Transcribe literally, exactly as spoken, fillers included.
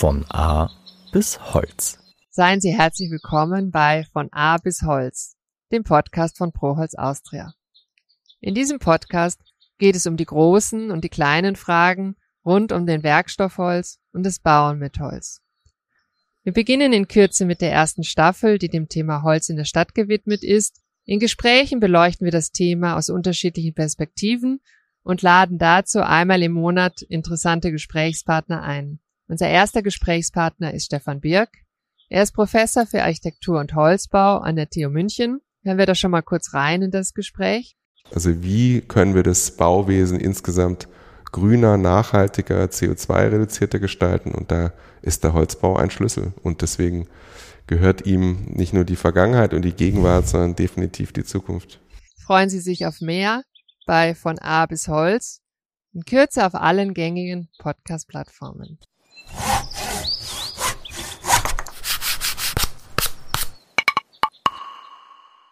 Von A bis Holz. Seien Sie herzlich willkommen bei Von A bis Holz, dem Podcast von ProHolz Austria. In diesem Podcast geht es um die großen und die kleinen Fragen rund um den Werkstoff Holz und das Bauen mit Holz. Wir beginnen in Kürze mit der ersten Staffel, die dem Thema Holz in der Stadt gewidmet ist. In Gesprächen beleuchten wir das Thema aus unterschiedlichen Perspektiven und laden dazu einmal im Monat interessante Gesprächspartner ein. Unser erster Gesprächspartner ist Stefan Birk. Er ist Professor für Architektur und Holzbau an der T U München. Hören wir da schon mal kurz rein in das Gespräch. Also wie können wir das Bauwesen insgesamt grüner, nachhaltiger, C O zwei reduzierter gestalten? Und da ist der Holzbau ein Schlüssel. Und deswegen gehört ihm nicht nur die Vergangenheit und die Gegenwart, sondern definitiv die Zukunft. Freuen Sie sich auf mehr bei Von A bis Holz, in Kürze auf allen gängigen Podcast-Plattformen.